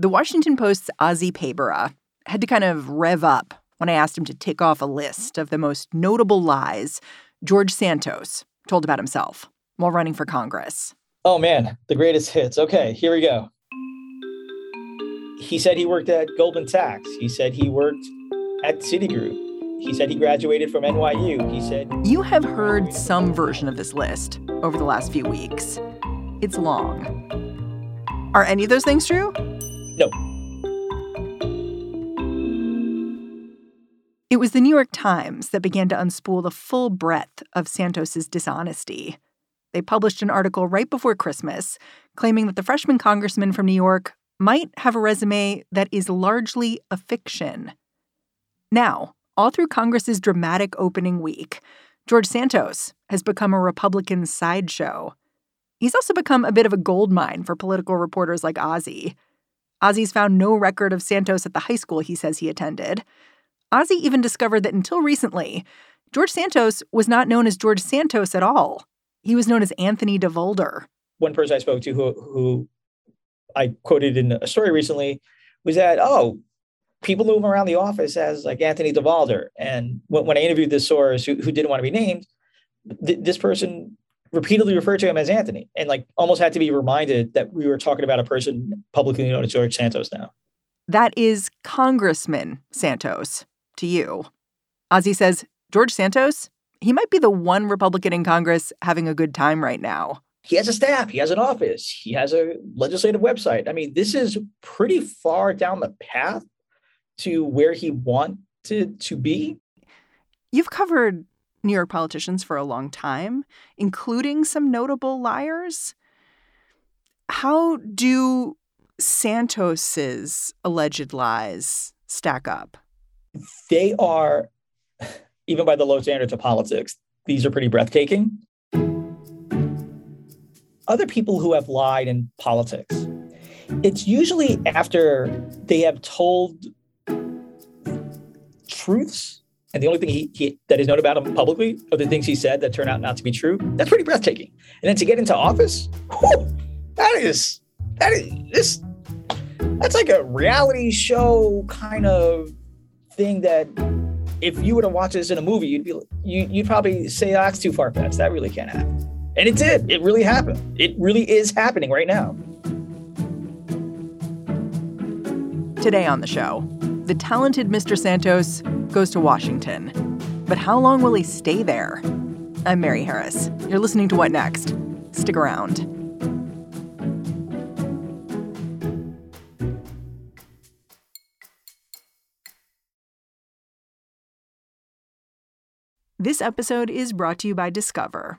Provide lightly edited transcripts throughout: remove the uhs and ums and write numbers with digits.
The Washington Post's Ozzy Pabera had to kind of rev up when I asked him to tick off a list of the most notable lies George Santos told about himself while running for Congress. Oh, man, the greatest hits. OK, here we go. He said he worked at Goldman Sachs. He said he worked at Citigroup. He said he graduated from NYU. He said... You have heard some version of this list over the last few weeks. It's long. Are any of those things true? No. It was the New York Times that began to unspool the full breadth of Santos's dishonesty. They published an article right before Christmas claiming that the freshman congressman from New York might have a resume that is largely a fiction. Now, all through Congress's dramatic opening week, George Santos has become a Republican sideshow. He's also become a bit of a goldmine for political reporters like Ozzy. Ozzy's found no record of Santos at the high school he says he attended. Ozzy even discovered that until recently, George Santos was not known as George Santos at all. He was known as Anthony Devolder. One person I spoke to who I quoted in a story recently was that, people knew him around the office as like Anthony Devolder. And when I interviewed this source who didn't want to be named, this person repeatedly referred to him as Anthony and almost had to be reminded that we were talking about a person publicly known as George Santos now. That is Congressman Santos to you. Ozzy says George Santos, he might be the one Republican in Congress having a good time right now. He has a staff. He has an office. He has a legislative website. I mean, this is pretty far down the path to where he wanted to be. You've covered New York politicians for a long time, including some notable liars. How do Santos's alleged lies stack up? They are, even by the low standards of politics, these are pretty breathtaking. Other people who have lied in politics, it's usually after they have told truths. And the only thing that is known about him publicly are the things he said that turn out not to be true. That's pretty breathtaking. And then to get into office, whew, that's like a reality show kind of thing that if you were to watch this in a movie, you'd probably say, oh, that's too far-fetched. That really can't happen. And it did. It really happened. It really is happening right now. Today on the show, the talented Mr. Santos goes to Washington. But how long will he stay there? I'm Mary Harris. You're listening to What Next? Stick around. This episode is brought to you by Discover.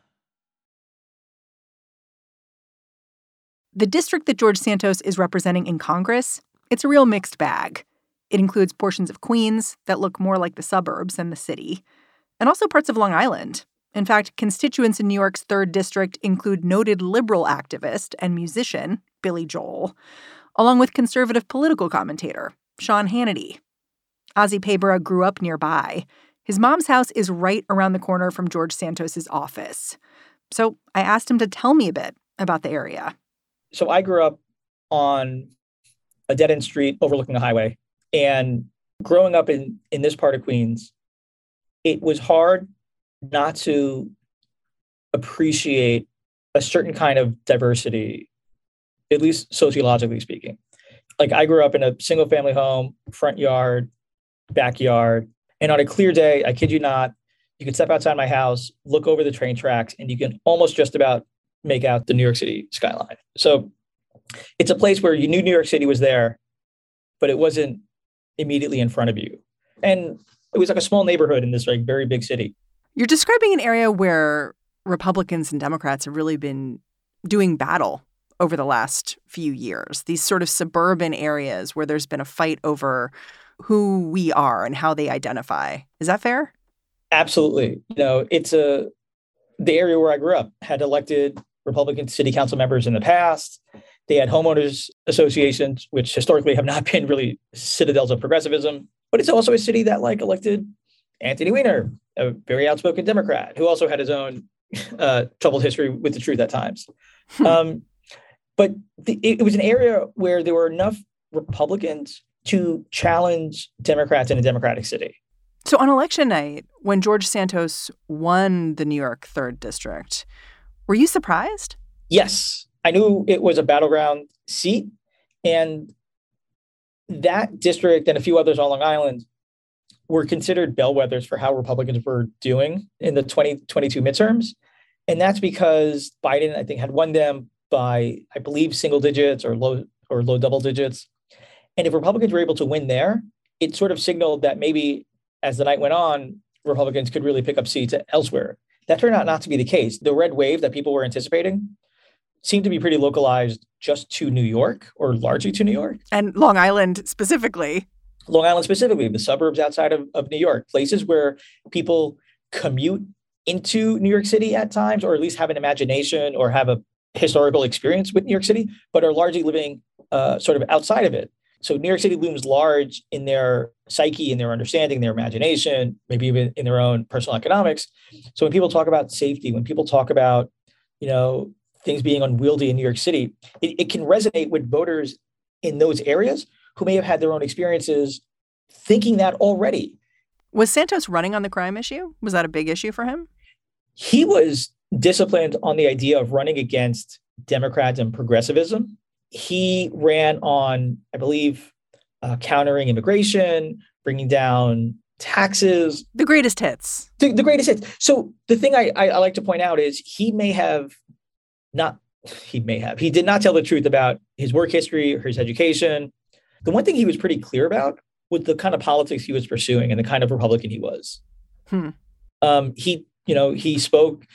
The district that George Santos is representing in Congress, it's a real mixed bag. It includes portions of Queens that look more like the suburbs than the city, and also parts of Long Island, In fact, constituents in New York's 3rd District include noted liberal activist and musician Billy Joel, along with conservative political commentator Sean Hannity. Ozzy Pabera grew up nearby. His mom's house is right around the corner from George Santos's office. So I asked him to tell me a bit about the area. So I grew up on a dead-end street overlooking a highway. And growing up in this part of Queens, it was hard not to appreciate a certain kind of diversity, at least sociologically speaking. Like, I grew up in a single-family home, front yard, backyard, and on a clear day, I kid you not, you could step outside my house, look over the train tracks, and you can almost just about make out the New York City skyline. So it's a place where you knew New York City was there, but it wasn't immediately in front of you. And it was like a small neighborhood in this like very big city. You're describing an area where Republicans and Democrats have really been doing battle over the last few years, these sort of suburban areas where there's been a fight over who we are and how they identify. Is that fair? Absolutely. You know, it's the area where I grew up had elected Republican city council members in the past. They had homeowners associations, which historically have not been really citadels of progressivism. But it's also a city that like elected Anthony Weiner, a very outspoken Democrat who also had his own troubled history with the truth at times. But it was an area where there were enough Republicans to challenge Democrats in a Democratic city. So on election night, when George Santos won the New York 3rd District, were you surprised? Yes. I knew it was a battleground seat. And that district and a few others on Long Island were considered bellwethers for how Republicans were doing in the 2022 midterms. And that's because Biden, I think, had won them by, I believe, single digits or low double digits. And if Republicans were able to win there, it sort of signaled that maybe as the night went on, Republicans could really pick up seats elsewhere. That turned out not to be the case. The red wave that people were anticipating seemed to be pretty localized just to New York, or largely to New York. And Long Island specifically. Long Island specifically, the suburbs outside of New York, places where people commute into New York City at times, or at least have an imagination or have a historical experience with New York City, but are largely living sort of outside of it. So New York City looms large in their psyche, in their understanding, their imagination, maybe even in their own personal economics. So when people talk about safety, when people talk about, you know, things being unwieldy in New York City, it can resonate with voters in those areas who may have had their own experiences thinking that already. Was Santos running on the crime issue? Was that a big issue for him? He was disciplined on the idea of running against Democrats and progressivism. He ran on, I believe, countering immigration, bringing down taxes. The greatest hits. The greatest hits. So the thing I like to point out is he did not tell the truth about his work history or his education. The one thing he was pretty clear about was the kind of politics he was pursuing and the kind of Republican he was. He spoke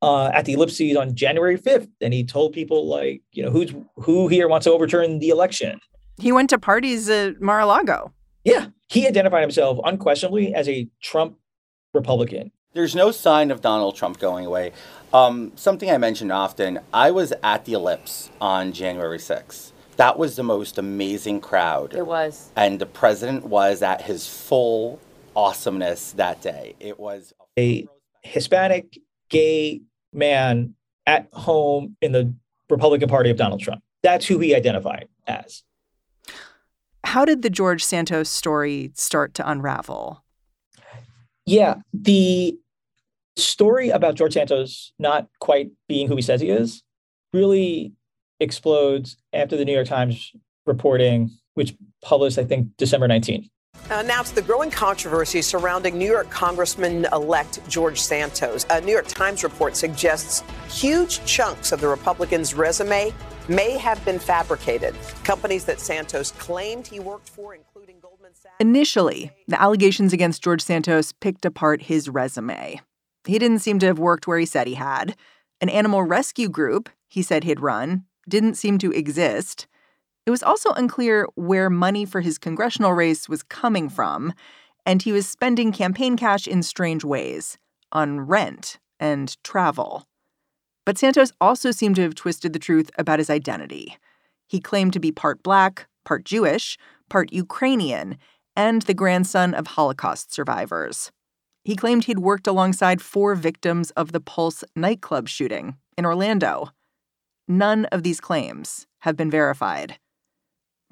at the Ellipses on January 5th, and he told people like, you know, who here wants to overturn the election. He went to parties at Mar-a-Lago. Yeah. He identified himself unquestionably as a Trump Republican. There's no sign of Donald Trump going away. Something I mention often, I was at the Ellipse on January 6th. That was the most amazing crowd. It was. And the president was at his full awesomeness that day. It was a Hispanic, gay man at home in the Republican Party of Donald Trump. That's who he identified as. How did the George Santos story start to unravel? Yeah, the story about George Santos not quite being who he says he is really explodes after the New York Times reporting, which published, I think, December 19th. Announced the growing controversy surrounding New York Congressman-elect George Santos. A New York Times report suggests huge chunks of the Republican's resume may have been fabricated. Companies that Santos claimed he worked for, including Goldman Sachs. Initially, the allegations against George Santos picked apart his resume. He didn't seem to have worked where he said he had. An animal rescue group he said he'd run didn't seem to exist. It was also unclear where money for his congressional race was coming from, and he was spending campaign cash in strange ways, on rent and travel. But Santos also seemed to have twisted the truth about his identity. He claimed to be part Black, part Jewish, part Ukrainian, and the grandson of Holocaust survivors. He claimed he'd worked alongside 4 victims of the Pulse nightclub shooting in Orlando. None of these claims have been verified.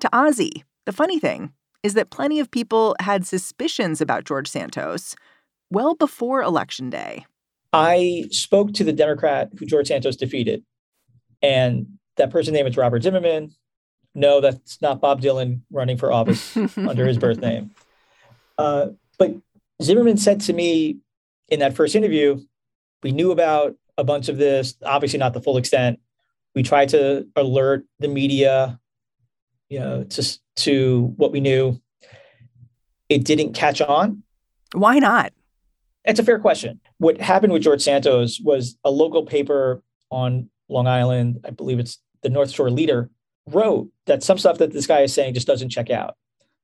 To Ozzy, the funny thing is that plenty of people had suspicions about George Santos well before Election Day. I spoke to the Democrat who George Santos defeated, and that person's name is Robert Zimmerman. No, that's not Bob Dylan running for office under his birth name. But Zimmerman said to me in that first interview, we knew about a bunch of this, obviously not the full extent. We tried to alert the media, to what we knew. It didn't catch on. Why not? That's a fair question. What happened with George Santos was a local paper on Long Island, I believe it's the North Shore Leader, wrote that some stuff that this guy is saying just doesn't check out.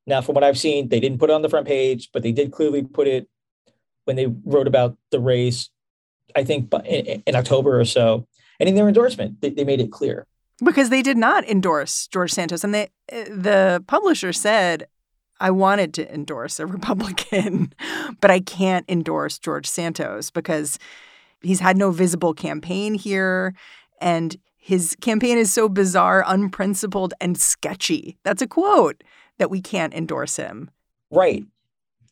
Now, from what I've seen, they didn't put it on the front page, but they did clearly put it when they wrote about the race, I think in October or so. And in their endorsement, they made it clear. Because they did not endorse George Santos. And the publisher said, I wanted to endorse a Republican, but I can't endorse George Santos because he's had no visible campaign here. And his campaign is so bizarre, unprincipled, and sketchy. That's a quote, that we can't endorse him. Right.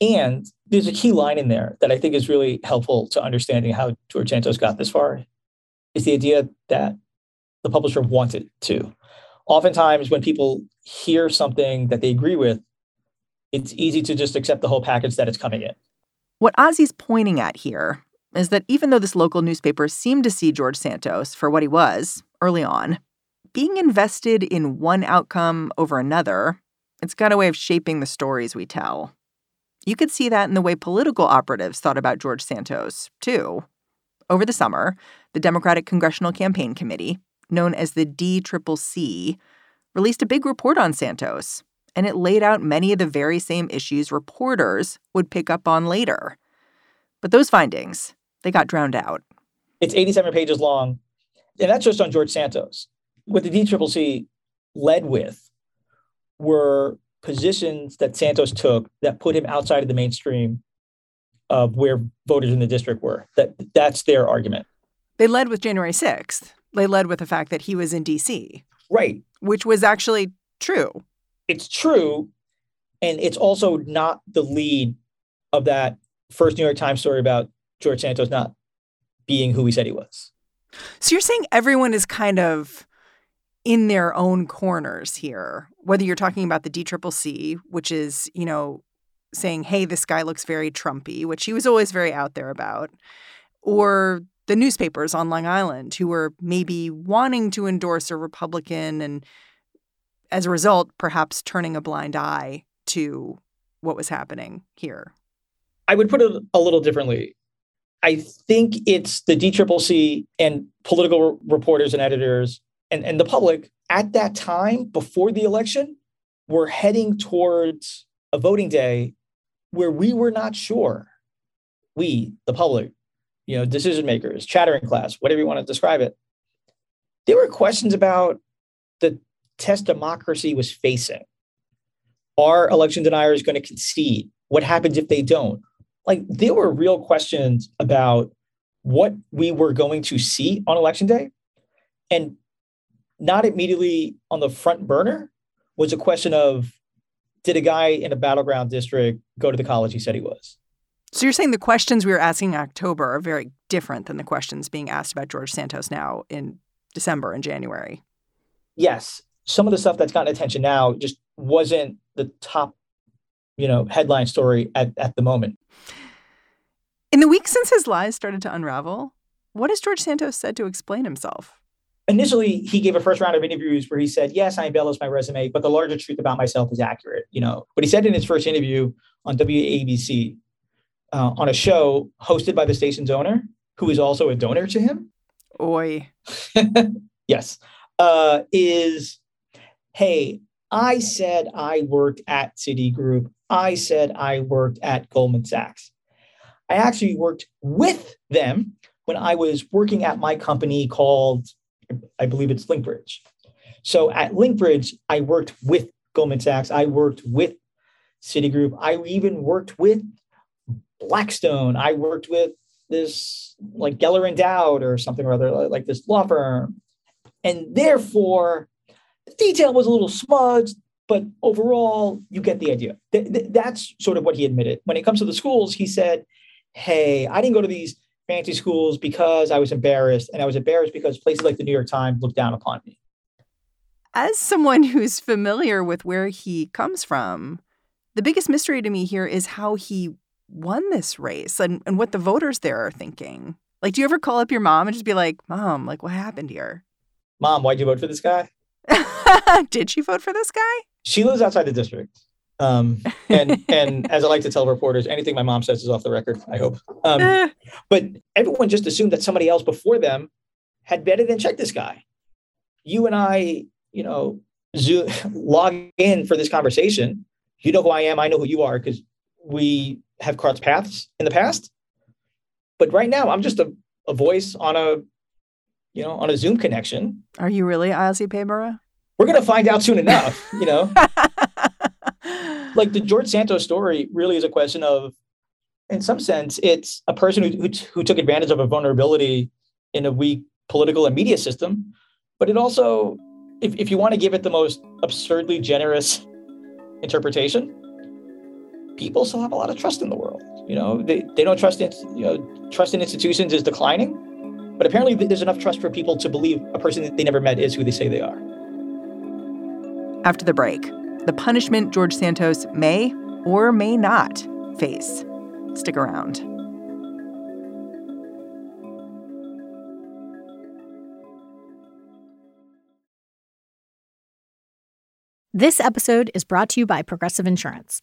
And there's a key line in there that I think is really helpful to understanding how George Santos got this far, is the idea that the publisher wanted to. Oftentimes when people hear something that they agree with, it's easy to just accept the whole package that it's coming in. What Ozzy's pointing at here is that even though this local newspaper seemed to see George Santos for what he was early on, being invested in one outcome over another, it's got a way of shaping the stories we tell. You could see that in the way political operatives thought about George Santos, too. Over the summer, the Democratic Congressional Campaign Committee, known as the DCCC, released a big report on Santos, and it laid out many of the very same issues reporters would pick up on later. But those findings, they got drowned out. It's 87 pages long, and that's just on George Santos. What the DCCC led with were positions that Santos took that put him outside of the mainstream of where voters in the district were. That's their argument. They led with January 6th. They led with the fact that he was in D.C. Right. Which was actually true. It's true. And it's also not the lead of that first New York Times story about George Santos not being who he said he was. So you're saying everyone is kind of in their own corners here, whether you're talking about the DCCC, which is, saying, hey, this guy looks very Trumpy, which he was always very out there about, or the newspapers on Long Island who were maybe wanting to endorse a Republican and, as a result, perhaps turning a blind eye to what was happening here. I would put it a little differently. I think it's the DCCC and political reporters and editors and the public at that time before the election were heading towards a voting day where we were not sure. We, the public, decision makers, chattering class, whatever you want to describe it. There were questions about the test democracy was facing. Are election deniers going to concede? What happens if they don't? There were real questions about what we were going to see on election day. And not immediately on the front burner was a question of, did a guy in a battleground district go to the college he said he was? So you're saying the questions we were asking in October are very different than the questions being asked about George Santos now in December and January. Yes. Some of the stuff that's gotten attention now just wasn't the top, headline story at the moment. In the weeks since his lies started to unravel, what has George Santos said to explain himself? Initially, he gave a first round of interviews where he said, yes, I embellished my resume, but the larger truth about myself is accurate. But he said in his first interview on WABC on a show hosted by the station's owner, who is also a donor to him. Oy. Yes. Hey, I said I worked at Citigroup. I said I worked at Goldman Sachs. I actually worked with them when I was working at my company called, I believe it's Linkbridge. So at Linkbridge, I worked with Goldman Sachs. I worked with Citigroup. I even worked with Blackstone. I worked with this like Geller and Dowd or something or other, like this law firm. And therefore, the detail was a little smudged, but overall, you get the idea. That's sort of what he admitted. When it comes to the schools, he said, hey, I didn't go to these fancy schools because I was embarrassed. And I was embarrassed because places like the New York Times looked down upon me. As someone who's familiar with where he comes from, the biggest mystery to me here is how he won this race and what the voters there are thinking. Like, do you ever call up your mom and just be like, Mom, like, what happened here? Mom, why'd you vote for this guy? Did she vote for this guy? She lives outside the district. And as I like to tell reporters, anything my mom says is off the record, I hope. But everyone just assumed that somebody else before them had vetted and checked this guy. You and I, you know, log in for this conversation. You know who I am. I know who you are because we have crossed paths in the past. But right now, I'm just a voice on a Zoom connection. Are you really Ozzy Pabera? We're going to find out soon enough, you know. Like the George Santos story really is a question of, in some sense, it's a person who took advantage of a vulnerability in a weak political and media system. But it also, if you want to give it the most absurdly generous interpretation, people still have a lot of trust in the world. You know, they don't trust it. You know, trust in institutions is declining. But apparently there's enough trust for people to believe a person that they never met is who they say they are. After the break, the punishment George Santos may or may not face. Stick around. This episode is brought to you by Progressive Insurance.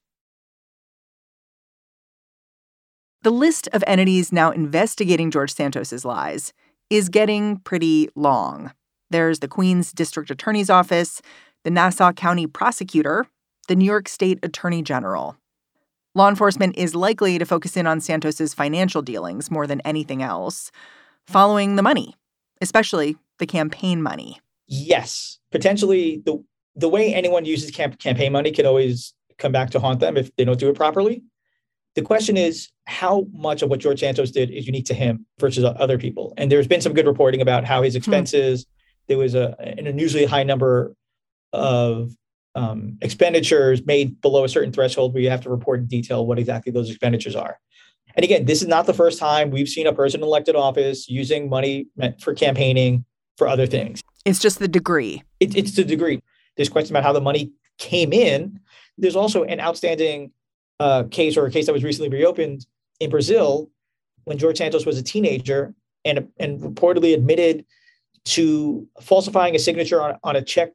The list of entities now investigating George Santos's lies is getting pretty long. There's the Queens District Attorney's Office, the Nassau County Prosecutor, the New York State Attorney General. Law enforcement is likely to focus in on Santos's financial dealings more than anything else, following the money, especially the campaign money. Yes. Potentially, the way anyone uses campaign money could always come back to haunt them if they don't do it properly. The question is, how much of what George Santos did is unique to him versus other people? And there's been some good reporting about how his expenses, there was an unusually high number of expenditures made below a certain threshold where you have to report in detail what exactly those expenditures are. And again, this is not the first time we've seen a person in elected office using money meant for campaigning for other things. It's just the degree. It's the degree. There's questions about how the money came in. There's also an outstanding case or a case that was recently reopened in Brazil when George Santos was a teenager and reportedly admitted to falsifying a signature on a check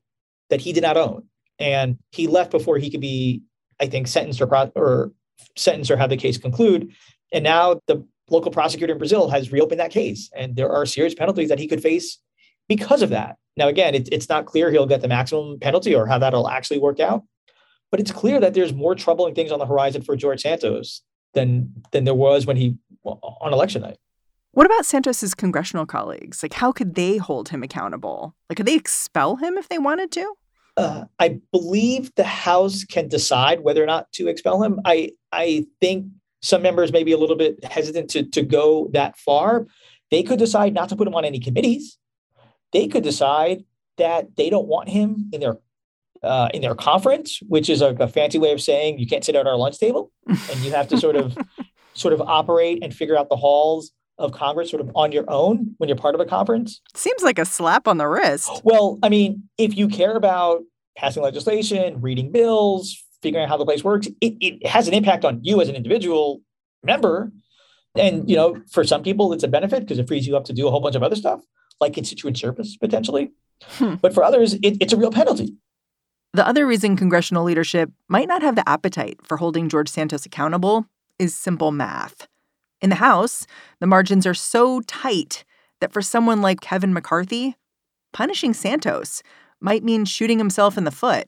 that he did not own. And he left before he could be, I think, sentenced or have the case conclude. And now the local prosecutor in Brazil has reopened that case. And there are serious penalties that he could face because of that. Now, again, it's not clear he'll get the maximum penalty or how that'll actually work out. But it's clear that there's more troubling things on the horizon for George Santos than there was when on election night. What about Santos's congressional colleagues? Like, how could they hold him accountable? Like, could they expel him if they wanted to? I believe the House can decide whether or not to expel him. I think some members may be a little bit hesitant to go that far. They could decide not to put him on any committees. They could decide that they don't want him in their conference, which is a fancy way of saying you can't sit at our lunch table and you have to sort of operate and figure out the halls of Congress sort of on your own when you're part of a conference. Seems like a slap on the wrist. Well, I mean, if you care about passing legislation, reading bills, figuring out how the place works, it has an impact on you as an individual member. And, you know, for some people, it's a benefit because it frees you up to do a whole bunch of other stuff, like constituent service, potentially. But for others, it's a real penalty. The other reason congressional leadership might not have the appetite for holding George Santos accountable is simple math. In the House, the margins are so tight that for someone like Kevin McCarthy, punishing Santos might mean shooting himself in the foot.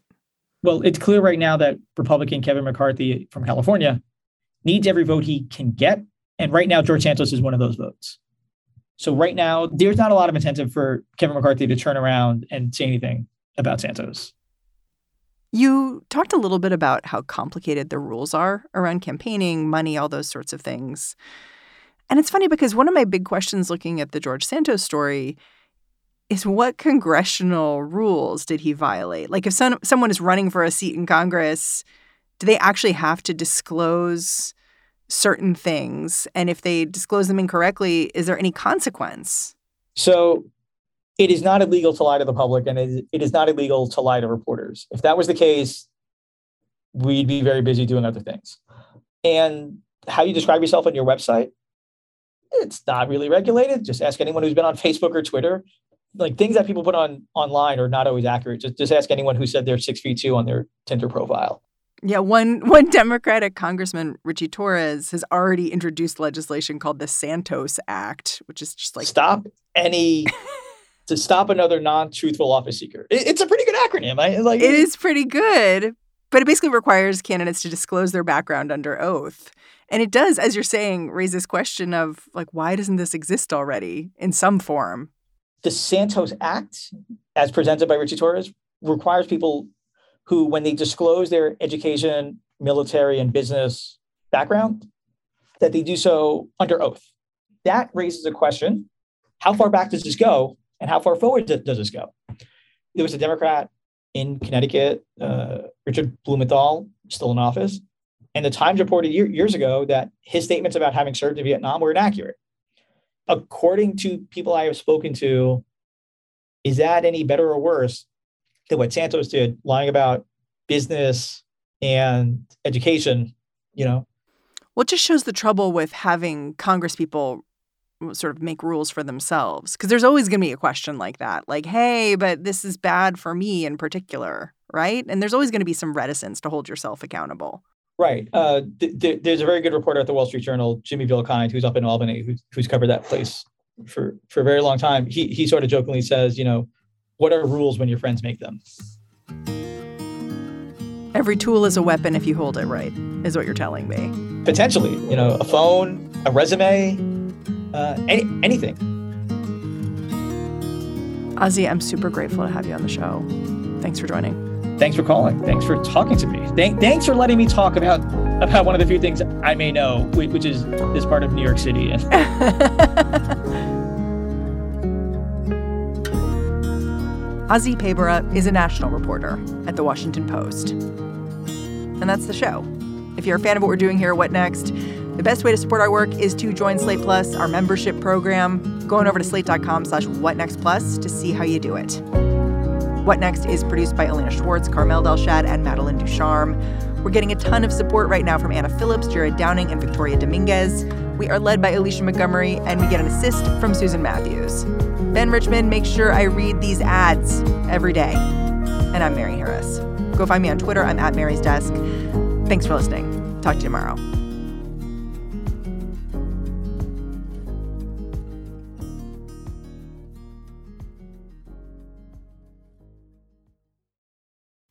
Well, it's clear right now that Republican Kevin McCarthy from California needs every vote he can get. And right now, George Santos is one of those votes. So right now, there's not a lot of incentive for Kevin McCarthy to turn around and say anything about Santos. You talked a little bit about how complicated the rules are around campaigning, money, all those sorts of things. And it's funny because one of my big questions looking at the George Santos story is what congressional rules did he violate? Like if someone is running for a seat in Congress, do they actually have to disclose certain things? And if they disclose them incorrectly, is there any consequence? So it is not illegal to lie to the public, and it is not illegal to lie to reporters. If that was the case, we'd be very busy doing other things. And how you describe yourself on your website, it's not really regulated. Just ask anyone who's been on Facebook or Twitter. Like things that people put on online are not always accurate. Just ask anyone who said they're 6'2" on their Tinder profile. Yeah, one Democratic Congressman, Richie Torres, has already introduced legislation called the Santos Act, which is just like to stop another non-truthful office seeker. It's a pretty good acronym. It is pretty good, but it basically requires candidates to disclose their background under oath. And it does, as you're saying, raise this question of like, why doesn't this exist already in some form? The Santos Act, as presented by Richie Torres, requires people who, when they disclose their education, military, and business background, that they do so under oath. That raises a question, how far back does this go, and how far forward does this go? There was a Democrat in Connecticut, Richard Blumenthal, still in office, and the Times reported years ago that his statements about having served in Vietnam were inaccurate. According to people I have spoken to, is that any better or worse than what Santos did, lying about business and education, you know? Well, it just shows the trouble with having congresspeople sort of make rules for themselves, because there's always going to be a question like that, like, hey, but this is bad for me in particular, right? And there's always going to be some reticence to hold yourself accountable. Right. There's a very good reporter at the Wall Street Journal, Jimmy Vilkind, who's up in Albany, who's covered that place for a very long time. He sort of jokingly says, you know, what are rules when your friends make them? Every tool is a weapon if you hold it right, is what you're telling me. Potentially, you know, a phone, a resume, anything. Ozzy, I'm super grateful to have you on the show. Thanks for joining. Thanks for calling. Thanks for talking to me. Thanks for letting me talk about one of the few things I may know, which is this part of New York City. Ozzy Pabera is a national reporter at The Washington Post. And that's the show. If you're a fan of what we're doing here, What Next? The best way to support our work is to join Slate Plus, our membership program. Go on over to slate.com/whatnextplus to see how you do it. What Next is produced by Elena Schwartz, Carmel Delshad, and Madeline Ducharme. We're getting a ton of support right now from Anna Phillips, Jared Downing, and Victoria Dominguez. We are led by Alicia Montgomery, and we get an assist from Susan Matthews. Ben Richmond makes sure I read these ads every day. And I'm Mary Harris. Go find me on Twitter. I'm @MarysDesk. Thanks for listening. Talk to you tomorrow.